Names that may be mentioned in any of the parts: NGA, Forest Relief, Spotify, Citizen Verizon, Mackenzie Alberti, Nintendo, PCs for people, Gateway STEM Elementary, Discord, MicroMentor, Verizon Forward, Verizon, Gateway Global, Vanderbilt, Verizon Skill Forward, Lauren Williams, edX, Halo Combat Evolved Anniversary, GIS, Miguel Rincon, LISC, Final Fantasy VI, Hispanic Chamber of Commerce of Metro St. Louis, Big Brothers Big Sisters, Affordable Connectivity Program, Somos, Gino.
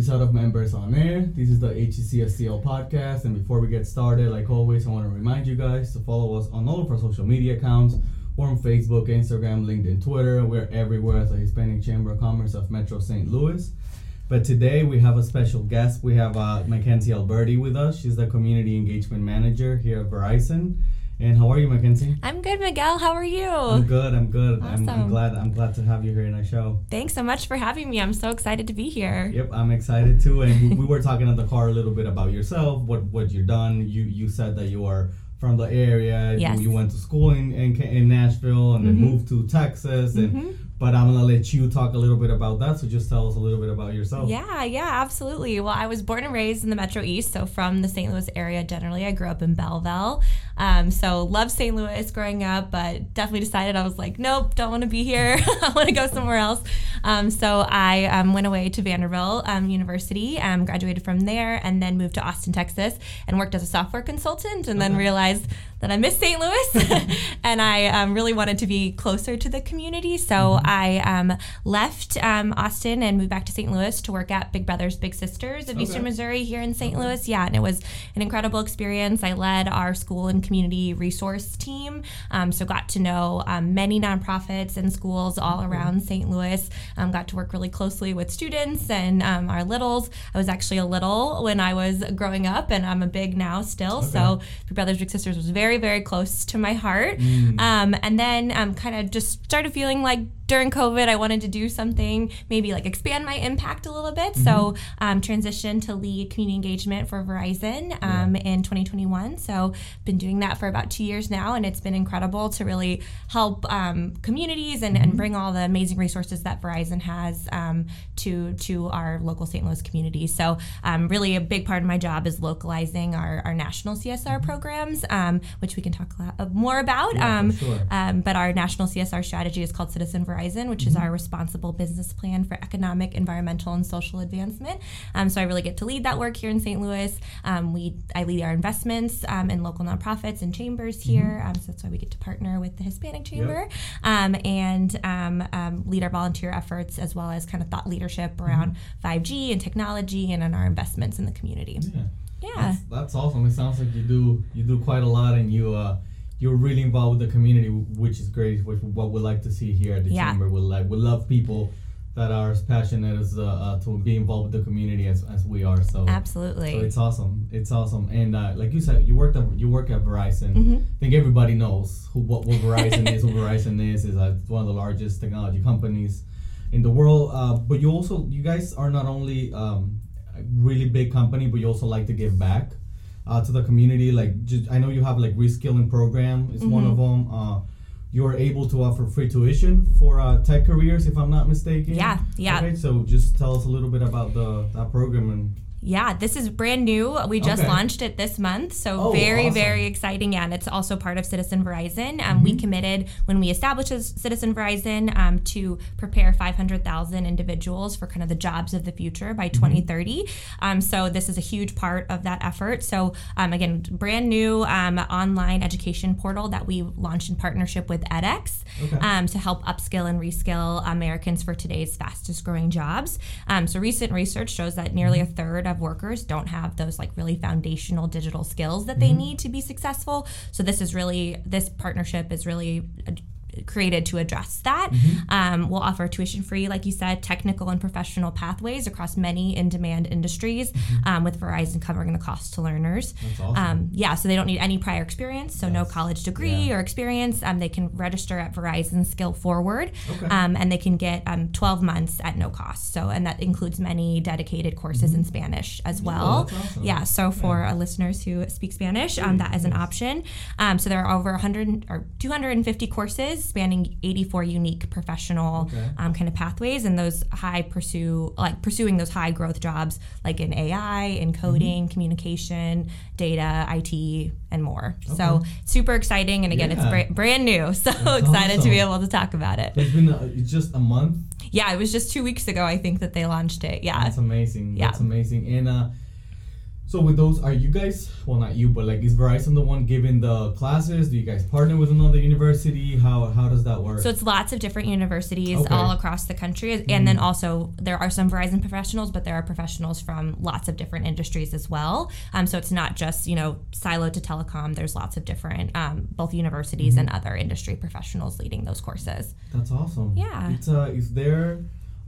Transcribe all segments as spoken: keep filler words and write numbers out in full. episode of Members on Air. This is the H C S C L podcast, and before we get started, like always, I want to remind you guys to follow us on all of our social media accounts. We're on Facebook, Instagram, LinkedIn, Twitter. We're everywhere as the Hispanic Chamber of Commerce of Metro Saint Louis. But today we have a special guest. We have uh, Mackenzie Alberti with us. She's the Community Engagement Manager here at Verizon. And how are you, Mackenzie? I'm good, Miguel. How are you? I'm good. I'm good. Awesome. I'm, I'm glad. I'm glad to have you here in our show. Thanks so much for having me. I'm so excited to be here. Yep, I'm excited too. And we were talking in the car a little bit about yourself, what what you've done. You you said that you are from the area. Yes. You, you went to school in in, in Nashville and mm-hmm. then moved to Texas. And mm-hmm. but I'm gonna let you talk a little bit about that. So just tell us a little bit about yourself. Yeah, yeah, absolutely. Well, I was born and raised in the Metro East, so from the Saint Louis area generally. I grew up in Belleville. Um, so loved Saint Louis growing up, but definitely decided I was like, nope, don't want to be here. I want to go somewhere else. Um, so I um, went away to Vanderbilt um, University, um, graduated from there, and then moved to Austin, Texas, and worked as a software consultant, and then okay. realized that I missed Saint Louis, and I um, really wanted to be closer to the community. So mm-hmm. I um, left um, Austin and moved back to Saint Louis to work at Big Brothers Big Sisters of okay. Eastern Missouri here in Saint Okay. Louis. Yeah, and it was an incredible experience. I led our school and community resource team, um, so got to know um, many nonprofits and schools all around Saint Louis. Um, got to work really closely with students and um, our littles. I was actually a little when I was growing up, and I'm a big now still. Okay. So Big Brothers Big Sisters was very, very close to my heart. Mm. Um, and then um, kind of just started feeling like during COVID, I wanted to do something, maybe like expand my impact a little bit. Mm-hmm. So um, transitioned to lead community engagement for Verizon um, yeah. in twenty twenty-one. So been doing that for about two years now, and it's been incredible to really help um, communities and, mm-hmm. and bring all the amazing resources that Verizon has um, to to our local Saint Louis community. So um, really a big part of my job is localizing our, our national C S R mm-hmm. programs, um, which we can talk a lot more about. Yeah, um, sure. um, but our national C S R strategy is called Citizen Verizon, which mm-hmm. is our responsible business plan for economic, environmental, and social advancement. Um, so I really get to lead that work here in Saint Louis. Um, we I lead our investments um, in local nonprofits and chambers here. Mm-hmm. Um, so that's why we get to partner with the Hispanic Chamber yep. um, and um, um, lead our volunteer efforts, as well as kind of thought leadership around mm-hmm. five G and technology and on our investments in the community. Yeah, yeah. That's, that's awesome. It sounds like you do you do quite a lot, and you. Uh, You're really involved with the community, which is great. Which what we like to see here at the yeah. chamber. We like we love people that are as passionate as uh, uh, to be involved with the community as, as we are. So absolutely, so it's awesome. It's awesome. And uh, like you said, you worked at, you work at Verizon. Mm-hmm. I think everybody knows who, what, what Verizon is. What Verizon is is uh, one of the largest technology companies in the world. Uh, but you also you guys are not only um, a really big company, but you also like to give back. Uh, to the community, like just, I know you have like reskilling program is mm-hmm. one of them. Uh, you're able to offer free tuition for uh, tech careers, if I'm not mistaken. Yeah, yeah. Okay, so just tell us a little bit about the that program and. Yeah, this is brand new. We just okay. launched it this month, so oh, very, awesome. very exciting. Yeah, and it's also part of Citizen Verizon. Um, mm-hmm. We committed when we established Citizen Verizon um, to prepare five hundred thousand individuals for kind of the jobs of the future by mm-hmm. twenty thirty. Um, so this is a huge part of that effort. So um, again, brand new um, online education portal that we launched in partnership with edX okay. um, to help upskill and reskill Americans for today's fastest growing jobs. Um, so recent research shows that nearly mm-hmm. a third of workers don't have those like really foundational digital skills that they mm-hmm. need to be successful. So this is really, this partnership is really created to address that. Mm-hmm. Um, we'll offer tuition-free, like you said, technical and professional pathways across many in-demand industries, mm-hmm. um, with Verizon covering the cost to learners. That's awesome. Um, yeah, so they don't need any prior experience, so yes. no college degree yeah. or experience. Um, they can register at Verizon Skill Forward, okay. um, and they can get um, twelve months at no cost. So, and that includes many dedicated courses mm-hmm. in Spanish as well. Oh, awesome. Yeah, so for yeah. listeners who speak Spanish, um, that is an option. Um, so there are over one hundred or two hundred fifty courses spanning eighty-four unique professional okay. um, kind of pathways, and those high pursue like pursuing those high growth jobs like in A I, in coding, mm-hmm. communication, data, I T, and more. Okay. So super exciting, and again, yeah. it's bra- brand new. So That's excited awesome. to be able to talk about it. It's been a, it's just a month. Yeah, it was just two weeks ago, I think, that they launched it. Yeah, it's amazing. Yeah, it's amazing, and. Uh, So with those, are you guys, well not you, but like is Verizon the one giving the classes? Do you guys partner with another university? How how does that work? So it's lots of different universities okay. all across the country. And mm. then also there are some Verizon professionals, but there are professionals from lots of different industries as well. Um, so it's not just, you know, siloed to telecom. There's lots of different, um, both universities mm-hmm. and other industry professionals leading those courses. That's awesome. Yeah. It's uh, is there...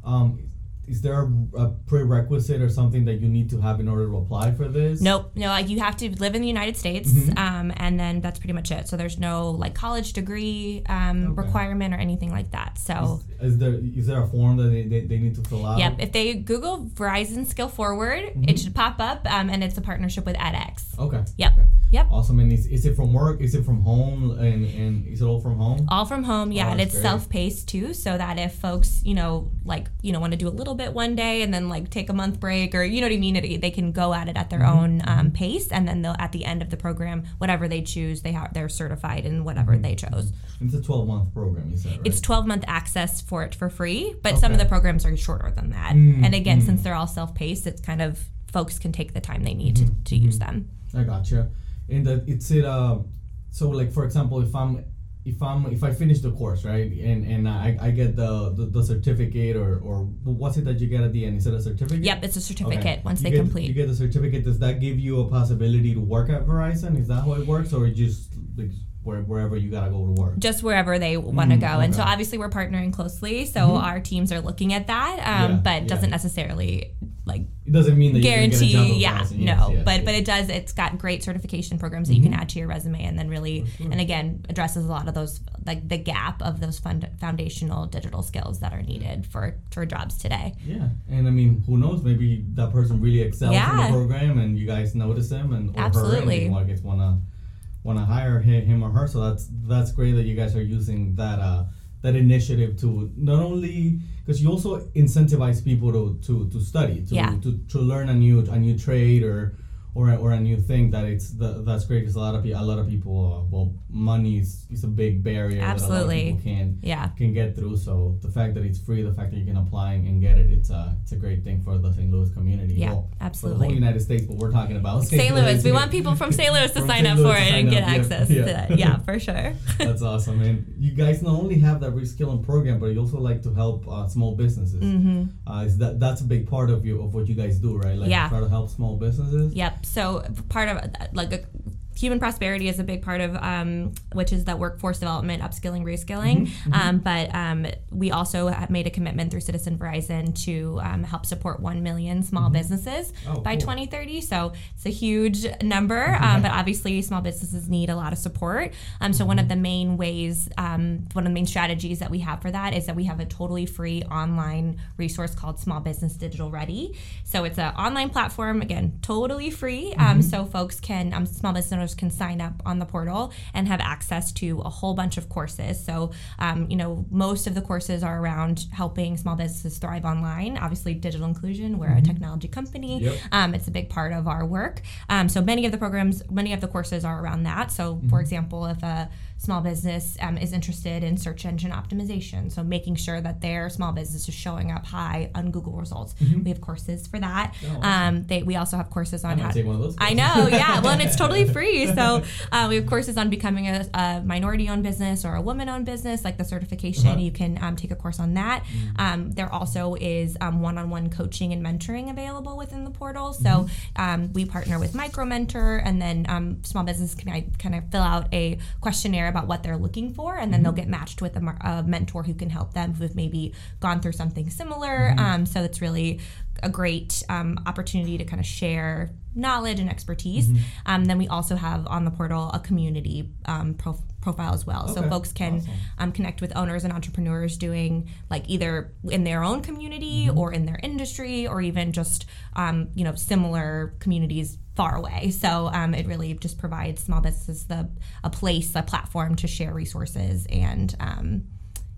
Um, Is there a prerequisite or something that you need to have in order to apply for this? Nope. No, like you have to live in the United States, mm-hmm. um, and then that's pretty much it. So there's no like college degree um, okay. requirement or anything like that. So is, is there is there a form that they, they, they need to fill out? Yep. If they Google Verizon Skill Forward, mm-hmm. it should pop up, um, and it's a partnership with edX. Okay. Yep. Okay. Yep. Awesome. And is, is it from work? Is it from home? And, and is it all from home? All from home. Yeah, oh, and it's great. Self-paced too, so that if folks, you know, like you know, want to do a little bit one day and then like take a month break or you know what I mean it, they can go at it at their mm-hmm. own um, pace, and then they'll at the end of the program whatever they choose they ha- they're certified in whatever mm-hmm. they chose. It's a twelve month program, you said, right? It's twelve month access for it for free, but okay. some of the programs are shorter than that mm-hmm. and again mm-hmm. since they're all self-paced it's kind of folks can take the time they need mm-hmm. to, to mm-hmm. use them. I gotcha. And that it's it uh so like for example if I'm If I'm if I finish the course, right, and and I, I get the, the, the certificate or, or what's it that you get at the end? Is it a certificate? Yep, it's a certificate okay. once you they get, complete. You get the certificate. Does that give you a possibility to work at Verizon? Is that how it works, or just like wherever you gotta go to work? Just wherever they want to mm, go. Okay. And so obviously we're partnering closely, so mm-hmm. our teams are looking at that, um, yeah, but it doesn't yeah. necessarily like it doesn't mean that guarantee. You're gonna get a job yeah, yes, no, yes, but yes. but it does. It's got great certification programs that mm-hmm. you can add to your resume, and then really sure. and again addresses a lot of those like the gap of those fund, foundational digital skills that are needed for for jobs today. Yeah, and I mean, who knows? Maybe that person really excels yeah. in the program, and you guys notice them and or absolutely her and you guys wanna. want to hire him or her, so that's that's great that you guys are using that uh, that initiative to not only because you also incentivize people to to, to study to, yeah. to to learn a new a new trade or or or a new thing that it's the, that's great because a lot of people a lot of people uh, well money is, is a big barrier absolutely that a lot of people can yeah. can get through, so the fact that it's free, the fact that you can apply and get it, it's a it's a great thing for the Saint Louis community. Yeah. Well, absolutely. For the whole United States, but we're talking about Saint Louis. We want people from Saint Louis to sign up for it and get access to it. Yeah, for sure. That's awesome. And you guys not only have that reskilling program, but you also like to help uh, small businesses. Mm-hmm. Uh, is that that's a big part of you of what you guys do, right? Like yeah. try to help small businesses. Yep. So part of like a human prosperity is a big part of um, which is that workforce development, upskilling, reskilling. Mm-hmm, mm-hmm. Um, but um, we also have made a commitment through Citizen Verizon to um, help support one million small mm-hmm. businesses oh, by cool. twenty thirty. So it's a huge number, mm-hmm. um, but obviously small businesses need a lot of support. Um, so mm-hmm. one of the main ways, um, one of the main strategies that we have for that is that we have a totally free online resource called Small Business Digital Ready. So it's an online platform, again, totally free. Um, mm-hmm. So folks can, um, small business can sign up on the portal and have access to a whole bunch of courses. So, um, you know, most of the courses are around helping small businesses thrive online. Obviously, digital inclusion, we're mm-hmm. a technology company. Yep. Um, it's a big part of our work. Um, so many of the programs, many of the courses are around that. So, mm-hmm. for example, if a small business um, is interested in search engine optimization, so making sure that their small business is showing up high on Google results. Mm-hmm. We have courses for that. Oh, awesome. um, they, we also have courses on... I might how, take one of those courses. I know, yeah. Well, and it's totally free. So uh, we have courses on becoming a, a minority-owned business or a woman-owned business, like the certification. Uh-huh. You can um, take a course on that. Mm-hmm. Um, there also is um, one-on-one coaching and mentoring available within the portal. So mm-hmm. um, we partner with MicroMentor, and then um, small business can kind of fill out a questionnaire about what they're looking for, and then mm-hmm. they'll get matched with a, a mentor who can help them who've maybe gone through something similar. Mm-hmm. Um, so it's really a great um, opportunity to kind of share knowledge and expertise. Mm-hmm. Um, then we also have on the portal a community um, prof- profile as well. Okay. So folks can awesome. um, connect with owners and entrepreneurs doing like either in their own community mm-hmm. or in their industry or even just, um, you know, similar communities far away. So um, it really just provides small businesses the a place, a platform to share resources and um,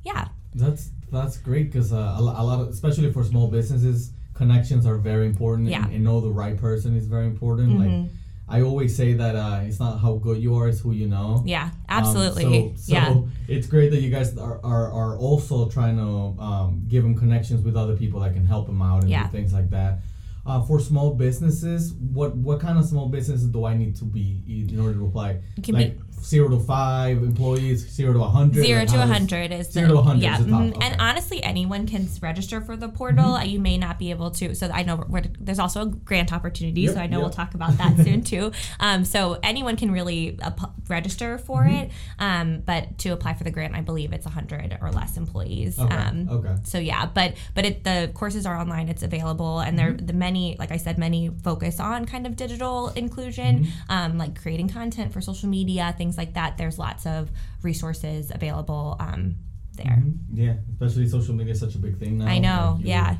yeah. That's that's great because uh, a lot of, especially for small businesses, connections are very important yeah. and, and know the right person is very important. Mm-hmm. Like I always say that uh, it's not how good you are, it's who you know. Yeah, absolutely. Um, so so yeah. it's great that you guys are, are, are also trying to um, give them connections with other people that can help them out and yeah. do things like that. uh, for small businesses, what what kind of small businesses do I need to be in order to apply? Like zero to five employees, zero to a hundred. Zero to a hundred is zero to a hundred. Yeah, and okay. honestly, anyone can register for the portal. Mm-hmm. You may not be able to. So I know we're, there's also a grant opportunity. Yep, so I know yep. we'll talk about that soon too. Um, so anyone can really ap- register for mm-hmm. it. Um, but to apply for the grant, I believe it's a hundred or less employees. Okay. Um, okay. So yeah, but but it, the courses are online. It's available, and mm-hmm. there the many, like I said, many focus on kind of digital inclusion, mm-hmm. um, like creating content for social media, things like that. There's lots of resources available um, there. Mm-hmm. Yeah, especially social media is such a big thing now. I know. Like yeah,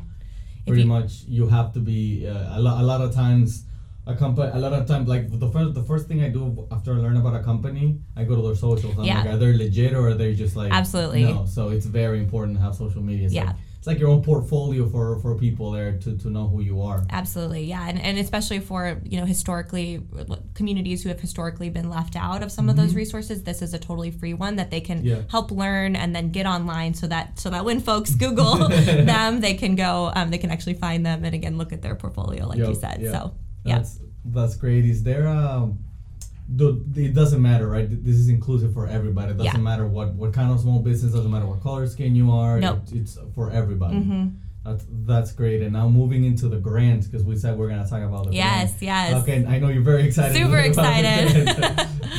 pretty you, much you have to be uh, a lot. A lot of times, a company. A lot of times, like the first, the first thing I do after I learn about a company, I go to their socials. I'm yeah. like, are they legit or are they just like absolutely no? So it's very important to have social media. It's yeah. Like, it's like your own portfolio for, for people there to, to know who you are. Absolutely, yeah, and and especially for, you know, historically communities who have historically been left out of some mm-hmm. of those resources. This is a totally free one that they can yeah. help learn and then get online so that so that when folks Google them, they can go um, they can actually find them and again look at their portfolio, like yep, you said. Yep. So yeah, that's that's great. Is there um, do, it doesn't matter, right? This is inclusive for everybody. It doesn't yeah. matter what, what kind of small business, doesn't matter what color skin you are. Nope. It, it's for everybody. Mm-hmm. That's, that's great. And now moving into the grants, because we said we're going to talk about the yes, grants. Yes, yes. Okay, I know you're very excited. Super excited.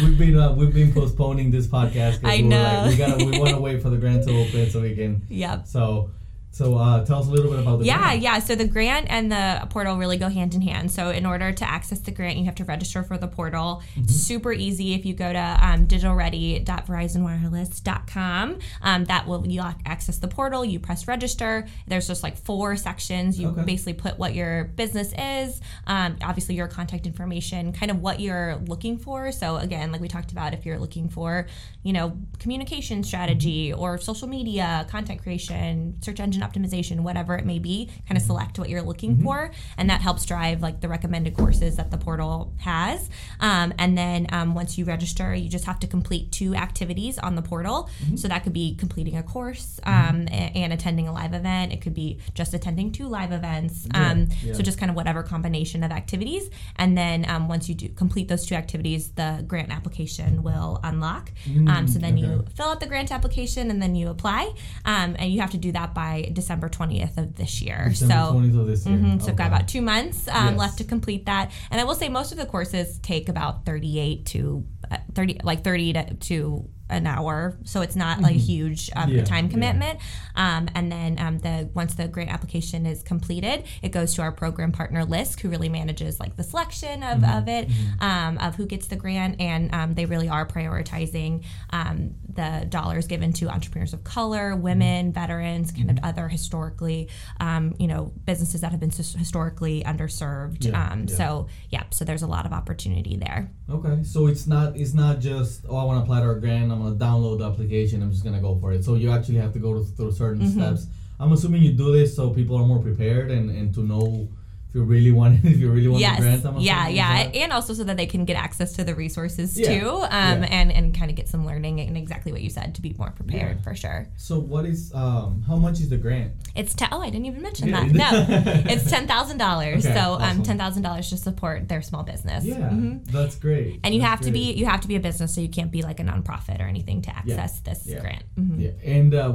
we've been uh, we've been postponing this podcast. I we know. Like, we gotta we want to wait for the grant to open so we can. Yep. So. So uh, tell us a little bit about the yeah, grant. Yeah, yeah. So the grant and the portal really go hand in hand. So in order to access the grant, you have to register for the portal. Mm-hmm. It's super easy. If you go to um, digital ready dot verizon wireless dot com, um, that will you access the portal. You press register. There's just like four sections. You okay. basically put what your business is, um, obviously your contact information, kind of what you're looking for. So again, like we talked about, if you're looking for, you know, communication strategy or social media, content creation, search engine optimization, whatever it may be, kind of select what you're looking mm-hmm. for, and that helps drive like the recommended courses that the portal has. Um, and then um, once you register, you just have to complete two activities on the portal. Mm-hmm. So that could be completing a course um, mm-hmm. and attending a live event. It could be just attending two live events. Um, yeah, yeah. So just kind of whatever combination of activities. And then um, once you do complete those two activities, the grant application will unlock. Mm-hmm. Um, so then okay. you fill out the grant application and then you apply. Um, and you have to do that by December twentieth of this year. December so twentieth of this year. Mm-hmm, so okay. I've got about two months um, yes. left to complete that. And I will say most of the courses take about thirty-eight to uh, thirty, like thirty to, to an hour, so it's not like a huge um, yeah, time commitment. Yeah. Um, and then um, the once the grant application is completed, it goes to our program partner LISC, who really manages like the selection of, mm-hmm. of it, mm-hmm. um, of who gets the grant, and um, they really are prioritizing um, the dollars given to entrepreneurs of color, women, mm-hmm. veterans, kind mm-hmm. of other historically, um, you know, businesses that have been historically underserved. Yeah, um, yeah. So yeah, so there's a lot of opportunity there. Okay, so it's not it's not just oh I want to apply to our grant. I'm going to download the application. I'm just going to go for it. So you actually have to go through certain mm-hmm. steps. I'm assuming you do this so people are more prepared and, and to know if you really want if you really want yes. the grant. I'm yeah, yeah. That. And also so that they can get access to the resources yeah. too um, yeah. and, and kind of get some learning and exactly what you said to be more prepared yeah. for sure. So what is, um, how much is the grant? It's, te- oh, I didn't even mention yeah. that. No, it's ten thousand dollars. Okay, so um, awesome. ten thousand dollars to support their small business. Yeah, mm-hmm. that's great. And you that's have to great. be, you have to be a business, so you can't be like a nonprofit or anything to access yeah. this yeah. grant. Mm-hmm. Yeah, and uh,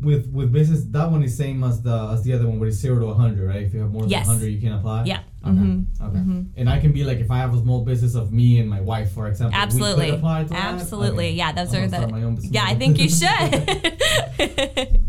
with with business, that one is same as the as the other one, but it's zero to one hundred, right? If you have more than yes. one hundred, you can apply? Yeah. Okay. Mm-hmm. Okay. Mm-hmm. And I can be like, if I have a small business of me and my wife, for example, absolutely. We could apply to that? Absolutely. Okay. Yeah, those I'm are the. My own yeah, I think you should.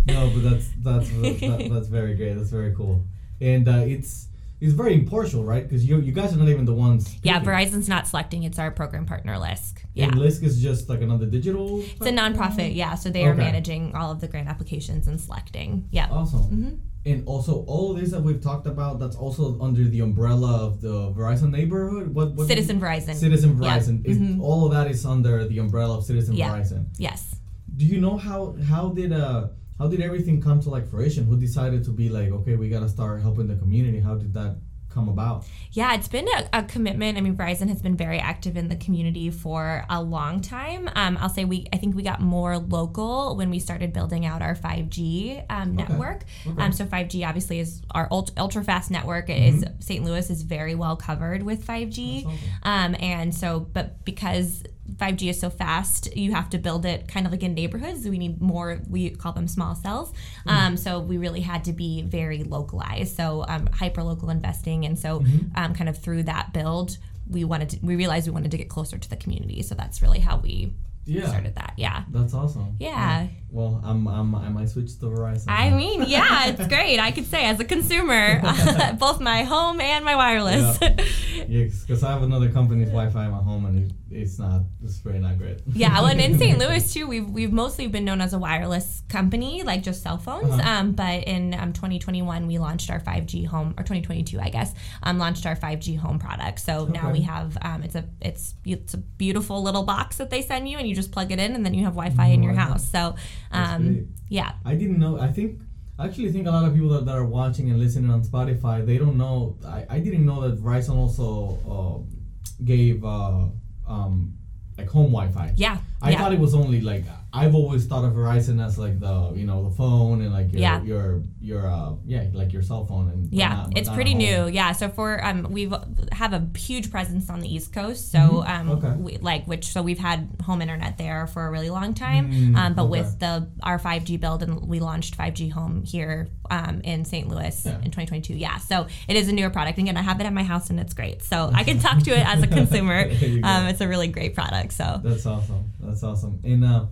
No, but that's that's that, that's very great. That's very cool, and uh, it's it's very impartial, right? Because you you guys are not even the ones. Speaking. Yeah, Verizon's not selecting. It's our program partner, LISC. Yeah. And LISC is just like another digital. It's platform? a nonprofit. Yeah, so they okay. are managing all of the grant applications and selecting. Yeah. Awesome. Mm-hmm. And also, all of this that we've talked about, that's also under the umbrella of the Verizon neighborhood? What, what Citizen Verizon. Citizen Verizon. Yeah. Is, mm-hmm. All of that is under the umbrella of Citizen yeah. Verizon. Yes. Do you know how how did uh, how did everything come to like fruition? Who decided to be like, okay, we got to start helping the community? How did that come about? Yeah, it's been a, a commitment. I mean, Verizon has been very active in the community for a long time. Um, I'll say we, I think we got more local when we started building out our five G um, okay. network. Okay. Um, so five G obviously is our ultra, ultra fast network. Mm-hmm. Is Saint Louis is very well covered with five G. Awesome. Um, and so, but because five G is so fast, you have to build it kind of like in neighborhoods. We need more, we call them small cells. Mm-hmm. Um, so we really had to be very localized. So um, hyper-local investing. And so mm-hmm. um, kind of through that build, we wanted to, we realized we wanted to get closer to the community. So that's really how we yeah. started that. Yeah. That's awesome. Yeah. yeah. Well, I'm, I'm, I might switch to Verizon. I mean, yeah, it's great. I could say as a consumer, both my home and my wireless. Yeah. Yes, because I have another company's Wi-Fi at my home, and it's not, it's really not great. Yeah, well, and in Saint Louis too, we've we've mostly been known as a wireless company, like just cell phones. Uh-huh. Um, but in um, twenty twenty-one, we launched our five G home, or twenty twenty-two, I guess, um, launched our five G home product. So okay. now we have um, it's a it's it's a beautiful little box that they send you, and you just plug it in, and then you have Wi-Fi mm-hmm. in your house. So um, yeah, I didn't know. I think. I actually think a lot of people that, that are watching and listening on Spotify, they don't know. I, I didn't know that Verizon also uh, gave uh, um, like home Wi-Fi. Yeah. I yeah. thought it was only like, I've always thought of Verizon as like the, you know, the phone and like your, yeah. your, your, uh, yeah, like your cell phone. And yeah, not, it's pretty new. Yeah. So for, um, we've have a huge presence on the East Coast. So, mm-hmm. um, okay. we, like, which, so we've had home internet there for a really long time. Mm-hmm. Um, but okay. with the, our five G build, and we launched five G home here, um, in Saint Louis yeah. in twenty twenty-two. Yeah. So it is a newer product. Again, I have it at my house and it's great. So I can talk to it as a consumer. Um, it's a really great product. So that's awesome. That's awesome. And, uh,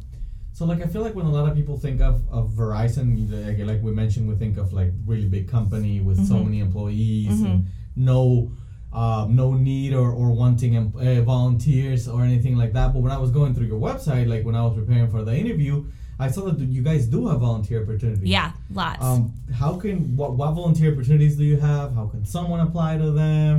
So, like, I feel like when a lot of people think of, of Verizon, like, like we mentioned, we think of, like, really big company with mm-hmm. so many employees mm-hmm. and no uh, no need or, or wanting em- uh, volunteers or anything like that. But when I was going through your website, like, when I was preparing for the interview, I saw that you guys do have volunteer opportunities. Yeah, lots. Um, how can, what, what volunteer opportunities do you have? How can someone apply to them?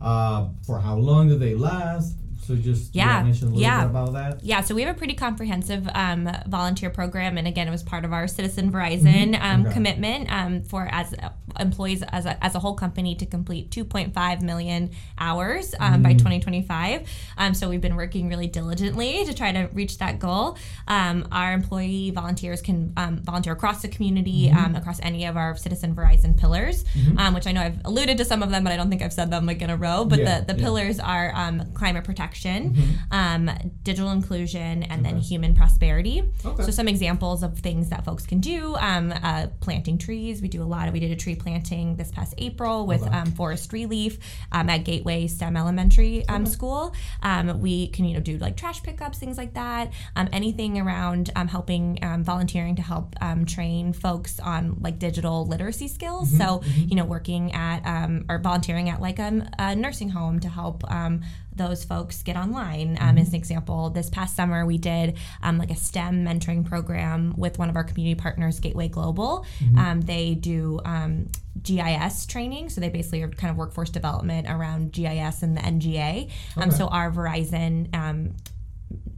Uh, for how long do they last? So just yeah, mention a little yeah. bit about that. Yeah, so we have a pretty comprehensive um, volunteer program, and again, it was part of our Citizen Verizon mm-hmm. um, okay. commitment um, for as uh, employees as a, as a whole company to complete two point five million hours um, mm-hmm. by twenty twenty-five. Um, so we've been working really diligently to try to reach that goal. Um, our employee volunteers can um, volunteer across the community, mm-hmm. um, across any of our Citizen Verizon pillars, mm-hmm. um, which I know I've alluded to some of them, but I don't think I've said them like in a row. But yeah, the, the yeah. pillars are um, climate protection, Mm-hmm. Um, digital inclusion, and okay. then human prosperity. Okay. So some examples of things that folks can do, um, uh, planting trees. We do a lot of, we did a tree planting this past April with okay. um, Forest Relief um, at Gateway STEM Elementary um, okay. School. Um, we can, you know, do like trash pickups, things like that. Um, anything around um, helping, um, volunteering to help um, train folks on like digital literacy skills. Mm-hmm. So, mm-hmm. you know, working at um, or volunteering at like a, a nursing home to help um, those folks get online. Um, mm-hmm. As an example, this past summer we did um, like a STEM mentoring program with one of our community partners, Gateway Global. Mm-hmm. Um, they do um, G I S training, so they basically are kind of workforce development around G I S and the N G A. Um, okay. So our Verizon um,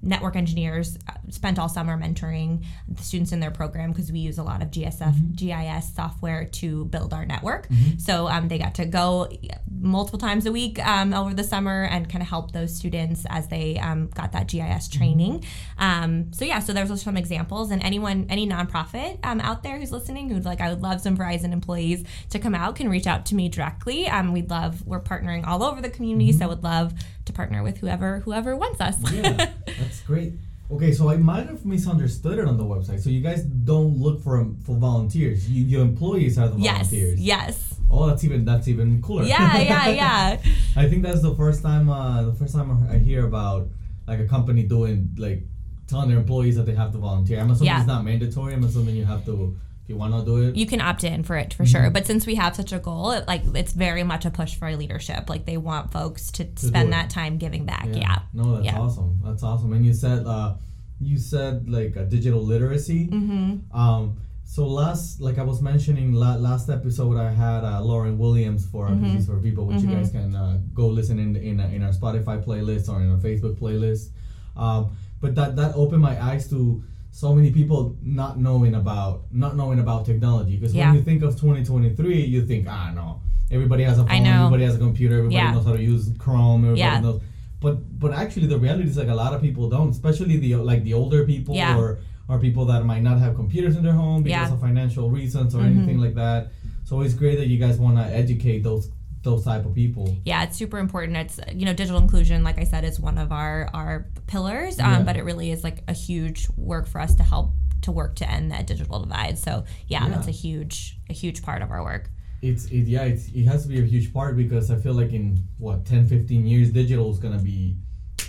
network engineers spent all summer mentoring the students in their program, because we use a lot of G S F, mm-hmm. G I S software to build our network. Mm-hmm. So um, they got to go multiple times a week um, over the summer and kind of help those students as they um, got that G I S training. Um, so yeah, so there's some examples, and anyone, any nonprofit um, out there who's listening who's like, I would love some Verizon employees to come out, can reach out to me directly. Um, we'd love, we're partnering all over the community, mm-hmm. so would love to partner with whoever whoever wants us. Yeah. That's great. Okay, so I might have misunderstood it on the website. So you guys don't look for for volunteers. You, your employees are the volunteers. Yes. Yes. Oh, that's even that's even cooler. Yeah, yeah, yeah. I think that's the first time uh, the first time I hear about like a company doing like telling their employees that they have to volunteer. I'm assuming yeah. it's not mandatory. I'm assuming you have to. You want to do it? You can opt in for it for mm-hmm. sure, but since we have such a goal, it, like it's very much a push for leadership. Like they want folks to, to spend that time giving back. Yeah. yeah. No, that's yeah. awesome. That's awesome. And you said, uh, you said like a digital literacy. Mm-hmm. Um, so last, like I was mentioning la- last episode, I had uh, Lauren Williams for mm-hmm. P Cs for People, which mm-hmm. you guys can uh, go listen in in, in our Spotify playlist or in our Facebook playlist. Um, but that that opened my eyes to so many people not knowing about not knowing about technology, because yeah. when you think of twenty twenty-three, you think, ah, no, everybody has a phone, everybody has a computer, everybody yeah. knows how to use Chrome, everybody yeah. knows. But but actually the reality is like a lot of people don't, especially the like the older people yeah. or or people that might not have computers in their home because yeah. of financial reasons or mm-hmm. anything like that. So it's great that you guys want to educate those those type of people. Yeah, it's super important. It's, you know, digital inclusion, like I said, is one of our our pillars, um, yeah. but it really is like a huge work for us to help to work to end that digital divide. So yeah, yeah. that's a huge a huge part of our work. It's it, yeah, it's, it has to be a huge part because I feel like in what ten, fifteen years, digital is gonna be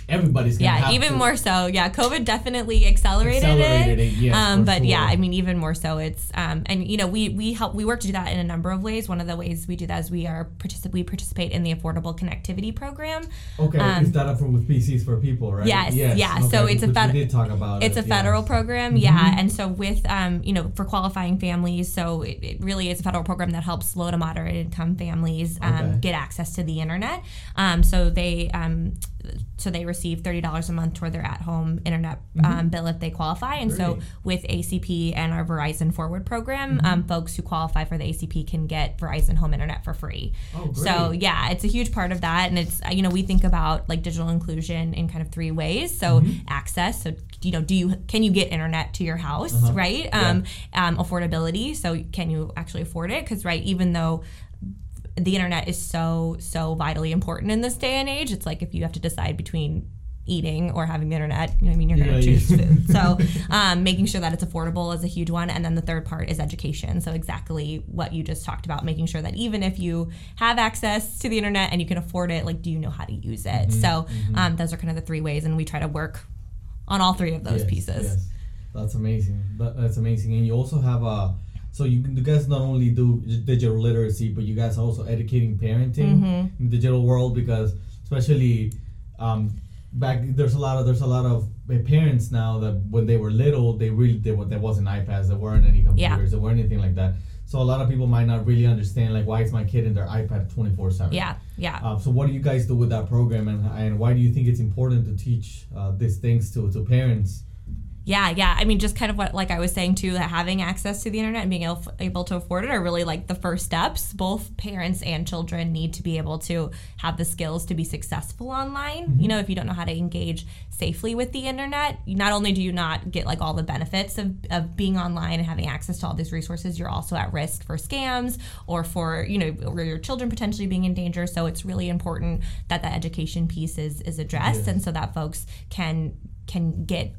everybody's gonna. Yeah, have even to more so. Yeah, COVID definitely accelerated, accelerated it. it yes, um, but sure. yeah, I mean, even more so. It's um, and you know, we we help we work to do that in a number of ways. One of the ways we do that is we are particip- we participate in the Affordable Connectivity Program. Okay, um, is that up for with P Cs for people, right? Yes, yes. yeah. Okay, so it's a fed- we did talk about it's it, a federal yes. program, yeah. Mm-hmm. And so with um, you know, for qualifying families, so it, it really is a federal program that helps low to moderate income families um, okay. get access to the internet. Um, so they um. So they receive thirty dollars a month toward their at-home internet um, mm-hmm. bill if they qualify. And Great. so with A C P and our Verizon Forward program, mm-hmm. um, folks who qualify for the A C P can get Verizon home internet for free. Oh, great. So yeah, it's a huge part of that. And it's, you know, we think about like digital inclusion in kind of three ways. So mm-hmm. access, so, you know, do you, can you get internet to your house, uh-huh. right? Yeah. Um, um, affordability, so can you actually afford it? Because, right, even though the internet is so, so vitally important in this day and age. It's like if you have to decide between eating or having the internet, you know what I mean, you're yeah, going to choose food. So um, making sure that it's affordable is a huge one. And then the third part is education. So exactly what you just talked about, making sure that even if you have access to the internet and you can afford it, like, do you know how to use it? Mm-hmm, so mm-hmm. Um, those are kind of the three ways. And we try to work on all three of those yes, pieces. Yes. That's amazing. That, that's amazing. And you also have a... So you guys not only do digital literacy, but you guys are also educating parenting mm-hmm. in the digital world because, especially, um, back there's a lot of there's a lot of parents now that when they were little, they really they there wasn't iPads, there weren't any computers, yeah. there weren't anything like that. So a lot of people might not really understand like why is my kid in their iPad twenty-four seven. Yeah, yeah. Um, so what do you guys do with that program, and and why do you think it's important to teach uh, these things to to parents? Yeah, yeah. I mean, just kind of what, like I was saying too, that having access to the internet and being able, able to afford it are really like the first steps. Both parents and children need to be able to have the skills to be successful online. Mm-hmm. You know, if you don't know how to engage safely with the internet, not only do you not get like all the benefits of, of being online and having access to all these resources, you're also at risk for scams or for, you know, or your children potentially being in danger. So it's really important that that education piece is, is addressed. Yeah. And so that folks can, can get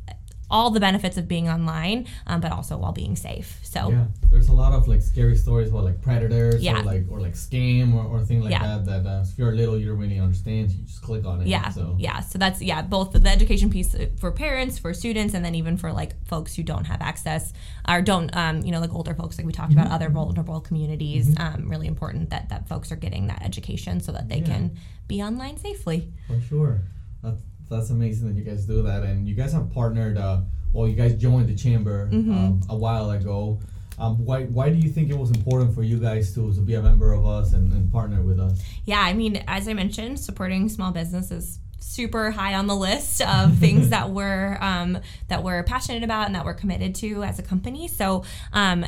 all the benefits of being online, um, but also while being safe. So yeah, there's a lot of like scary stories about like predators yeah. or like or like scam or, or thing like yeah. that that uh, if you're little you don't really understand, you just click on it. Yeah, so. yeah. So that's yeah, both the education piece for parents, for students, and then even for like folks who don't have access or don't, um, you know, like older folks, like we talked mm-hmm. about, other vulnerable communities. Mm-hmm. Um, really important that that folks are getting that education so that they yeah. can be online safely. For sure. That's That's amazing that you guys do that, and you guys have partnered. Uh, well, you guys joined the chamber mm-hmm. um, a while ago. Um, why Why do you think it was important for you guys to, to be a member of us and, and partner with us? Yeah, I mean, as I mentioned, supporting small businesses. Super high on the list of things that we're um, that we're passionate about and that we're committed to as a company. So um,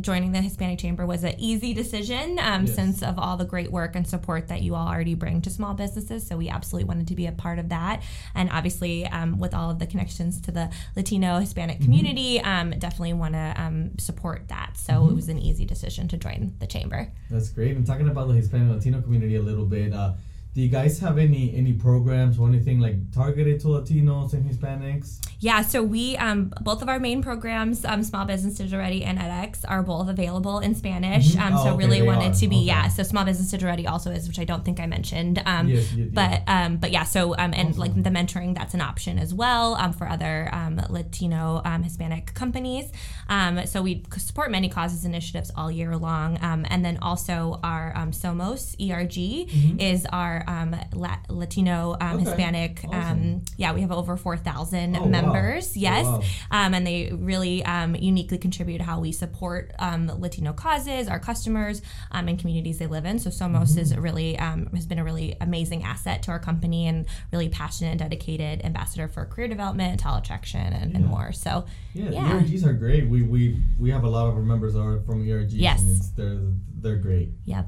joining the Hispanic Chamber was an easy decision um, yes. since of all the great work and support that you all already bring to small businesses. So we absolutely wanted to be a part of that. And obviously um, with all of the connections to the Latino Hispanic community, mm-hmm. um, definitely want to um, support that. So mm-hmm. it was an easy decision to join the Chamber. That's great. And talking about the Hispanic Latino community a little bit, uh, do you guys have any any programs or anything like targeted to Latinos and Hispanics? Yeah, so we, um, both of our main programs, um, Small Business Digital Ready and edX, are both available in Spanish. Mm-hmm. Um, oh, so okay, really wanted are. to be, okay. yeah, so Small Business Digital Ready also is, which I don't think I mentioned. Um, yes, yes, but, yeah. Um, but yeah, so, um, and awesome. like the mentoring, that's an option as well um, for other um, Latino, um, Hispanic companies. Um, so we support many causes initiatives all year long. Um, and then also our um, Somos, E R G, mm-hmm. is our Um, La- Latino, um, okay. Hispanic, awesome. um, yeah, we have over four thousand oh, members, wow. yes, oh, wow. um, and they really um, uniquely contribute to how we support um, Latino causes, our customers, um, and communities they live in. So Somos mm-hmm. is really um, has been a really amazing asset to our company, and really passionate and dedicated ambassador for career development, talent attraction, and, yeah. and more. So yeah, yeah. E R Gs are great. We we we have a lot of our members are from E R Gs. Yes, and it's, they're they're great. Yep.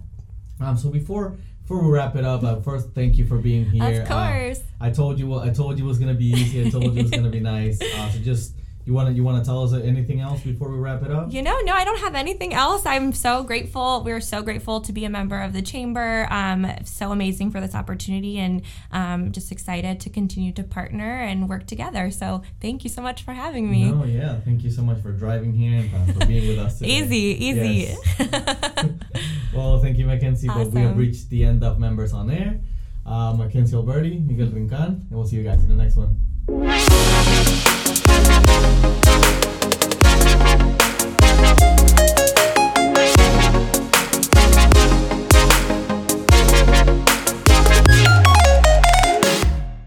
Um, so before before we wrap it up, uh, first thank you for being here. Of course. Uh, I told you what I told you it was gonna be easy. I told you it was gonna be nice. Uh, so just. You want to you want to tell us anything else before we wrap it up? You know, no, I don't have anything else. I'm so grateful. We're so grateful to be a member of the chamber. Um, so amazing for this opportunity, and um, just excited to continue to partner and work together. So thank you so much for having me. No, yeah, thank you so much for driving here and for being with us today. Easy, easy. Yes. Well, thank you, Mackenzie. Awesome. But we have reached the end of Members on Air. Uh, Mackenzie Alberti, Miguel Rincon, and we'll see you guys in the next one.